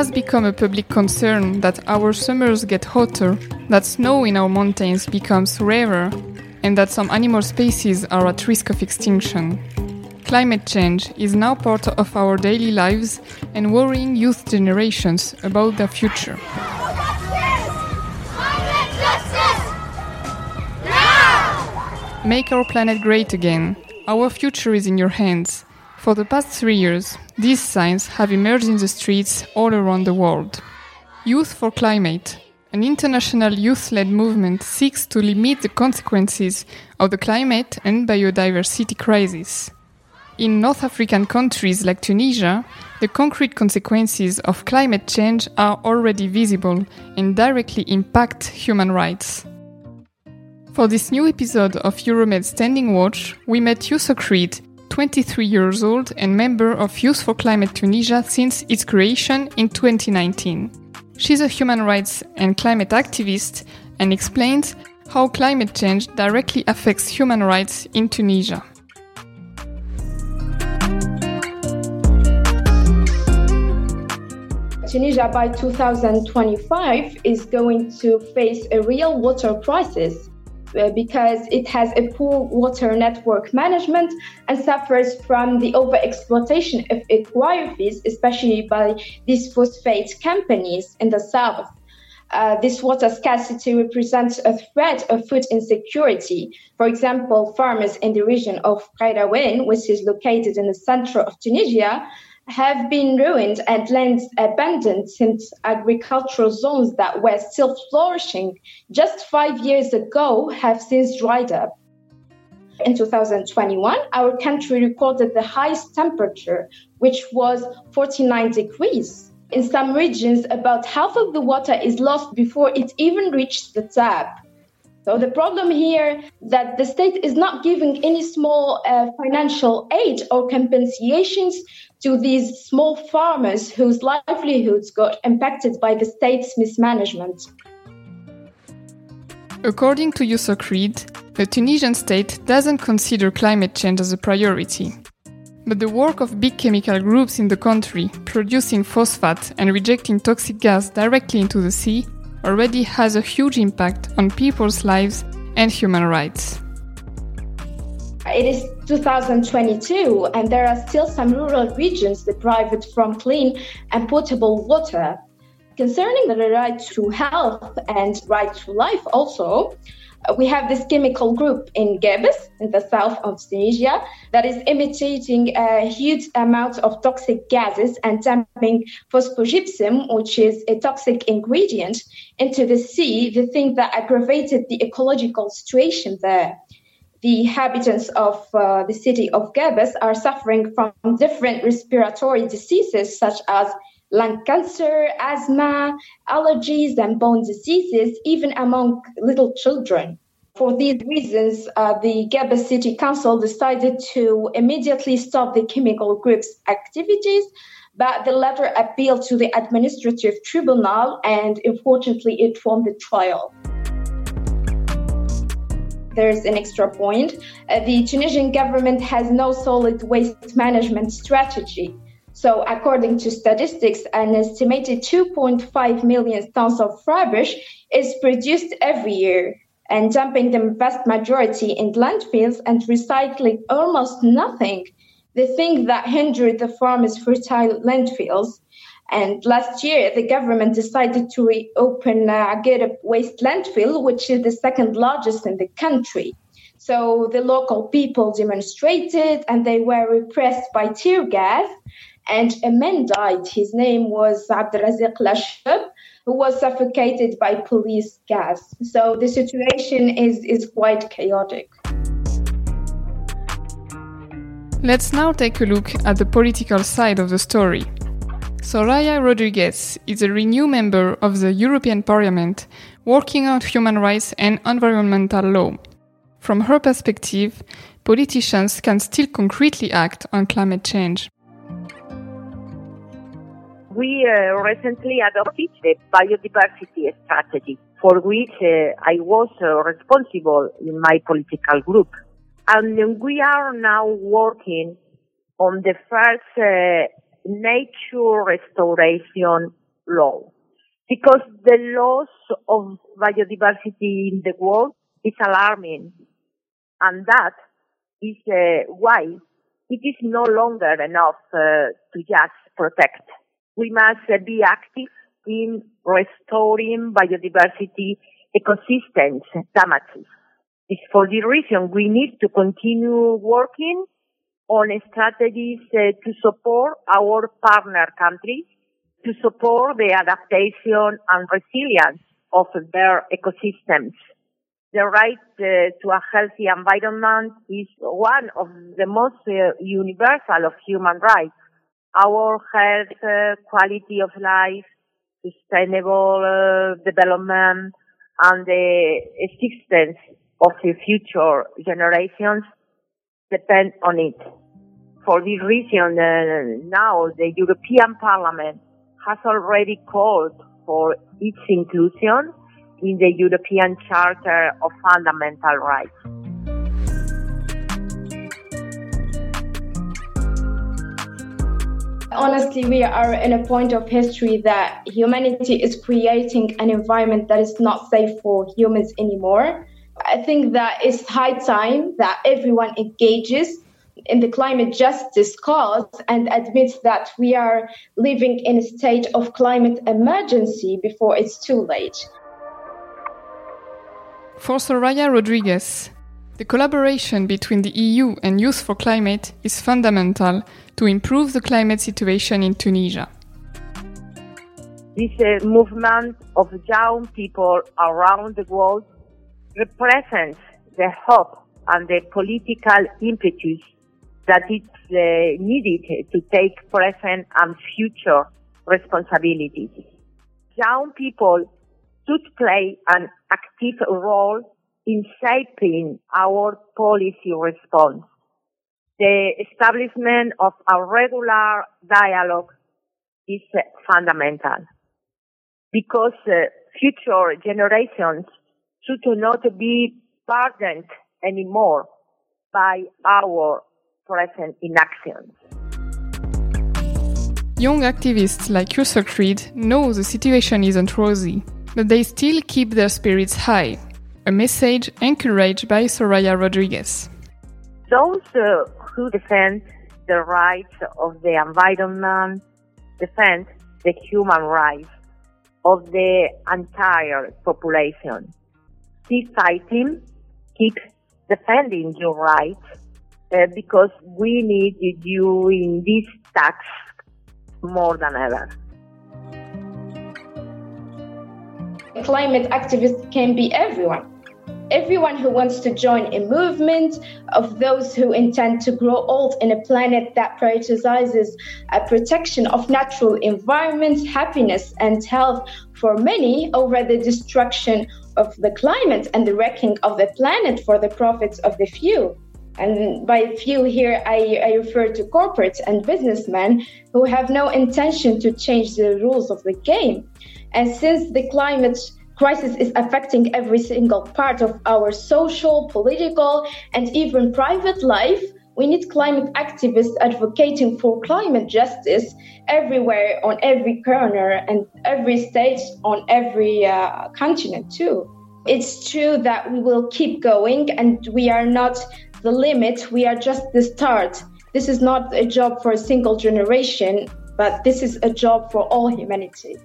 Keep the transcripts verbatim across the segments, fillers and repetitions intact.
has become a public concern that our summers get hotter, that snow in our mountains becomes rarer, and that some animal species are at risk of extinction. Climate change is now part of our daily lives and worrying youth generations about their future. Make our planet great again. Our future is in your hands. For the past three years, these signs have emerged in the streets all around the world. Youth for Climate, an international youth-led movement, seeks to limit the consequences of the climate and biodiversity crisis. In North African countries like Tunisia, the concrete consequences of climate change are already visible and directly impact human rights. For this new episode of EuroMed Standing Watch, we met Youssef Kreit, twenty-three years old and member of Youth for Climate Tunisia since its creation in twenty nineteen. She's a human rights and climate activist and explains how climate change directly affects human rights in Tunisia. Tunisia by two thousand twenty-five is going to face a real water crisis, because it has a poor water network management and suffers from the overexploitation of aquifers, especially by these phosphate companies in the south. Uh, this water scarcity represents a threat of food insecurity. For example, farmers in the region of Kairawan, which is located in the center of Tunisia, have been ruined and lands abandoned since agricultural zones that were still flourishing just five years ago have since dried up. In two thousand twenty-one, our country recorded the highest temperature, which was forty-nine degrees. In some regions, about half of the water is lost before it even reaches the tap. So the problem here that the state is not giving any small uh, financial aid or compensations to these small farmers whose livelihoods got impacted by the state's mismanagement. According to Youssef Kreit, the Tunisian state doesn't consider climate change as a priority. But the work of big chemical groups in the country, producing phosphate and rejecting toxic gas directly into the sea, already has a huge impact on people's lives and human rights. It is two thousand twenty-two, and there are still some rural regions deprived from clean and potable water. Concerning the right to health and right to life also, we have this chemical group in Gabes, in the south of Tunisia, that is emitting a huge amount of toxic gases and dumping phosphogypsum, which is a toxic ingredient, into the sea, the thing that aggravated the ecological situation there. The inhabitants of uh, the city of Gabes are suffering from different respiratory diseases such as lung cancer, asthma, allergies, and bone diseases, even among little children. For these reasons, uh, the Gabes City Council decided to immediately stop the chemical group's activities, but the latter appealed to the administrative tribunal, and unfortunately, it won the trial. There's an extra point. Uh, the Tunisian government has no solid waste management strategy. So according to statistics, an estimated two point five million tons of rubbish is produced every year, and dumping the vast majority in landfills and recycling almost nothing, the thing that hindered the farmers' fertile landfills. And last year, the government decided to reopen Agirip waste landfill, which is the second largest in the country. So the local people demonstrated and they were repressed by tear gas. And a man died. His name was Abdelazik Lashab, who was suffocated by police gas. So the situation is, is quite chaotic. Let's now take a look at the political side of the story. Soraya Rodriguez is a Renew member of the European Parliament working on human rights and environmental law. From her perspective, politicians can still concretely act on climate change. We uh, recently adopted the biodiversity strategy, for which uh, I was uh, responsible in my political group. And we are now working on the first uh, nature restoration law, because the loss of biodiversity in the world is alarming, and that is uh, why it is no longer enough uh, to just protect. We must uh, be active in restoring biodiversity ecosystems damages. It's for this reason we need to continue working on strategies uh, to support our partner countries, to support the adaptation and resilience of their ecosystems. The right uh, to a healthy environment is one of the most uh, universal of human rights. Our health, uh, quality of life, sustainable uh, development, and the existence of the future generations depend on it. For this reason, uh, now the European Parliament has already called for its inclusion in the European Charter of Fundamental Rights. Honestly, we are in a point of history that humanity is creating an environment that is not safe for humans anymore. I think that it's high time that everyone engages in the climate justice cause and admits that we are living in a state of climate emergency before it's too late. For Soraya Rodriguez, the collaboration between the E U and Youth for Climate is fundamental to improve the climate situation in Tunisia. This uh, movement of young people around the world represents the hope and the political impetus that is uh, needed to take present and future responsibilities. Young people should play an active role in shaping our policy response. The establishment of a regular dialogue is uh, fundamental, because uh, future generations should not be burdened anymore by our present inactions. Young activists like Youssef Kreit know the situation isn't rosy, but they still keep their spirits high. A message encouraged by Soraya Rodriguez. Those uh, who defend the rights of the environment defend the human rights of the entire population. Keep fighting, keep defending your rights, uh, because we need you in this task more than ever. Climate activists can be everyone. Everyone who wants to join a movement of those who intend to grow old in a planet that prioritizes a protection of natural environments, happiness and health for many over the destruction of the climate and the wrecking of the planet for the profits of the few. And by few here, I, I refer to corporates and businessmen who have no intention to change the rules of the game. And since the climate crisis is affecting every single part of our social, political, and even private life, we need climate activists advocating for climate justice everywhere, on every corner, and every state, on every uh, continent too. It's true that we will keep going, and we are not the limit, we are just the start. This is not a job for a single generation, but this is a job for all humanity.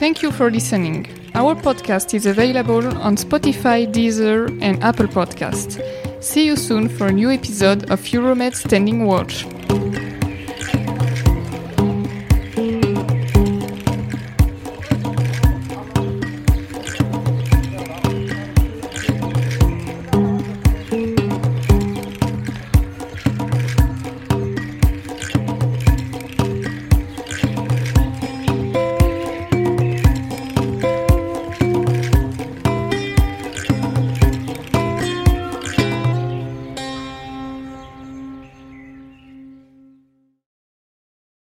Thank you for listening. Our podcast is available on Spotify, Deezer, and Apple Podcasts. See you soon for a new episode of EuroMed Standing Watch.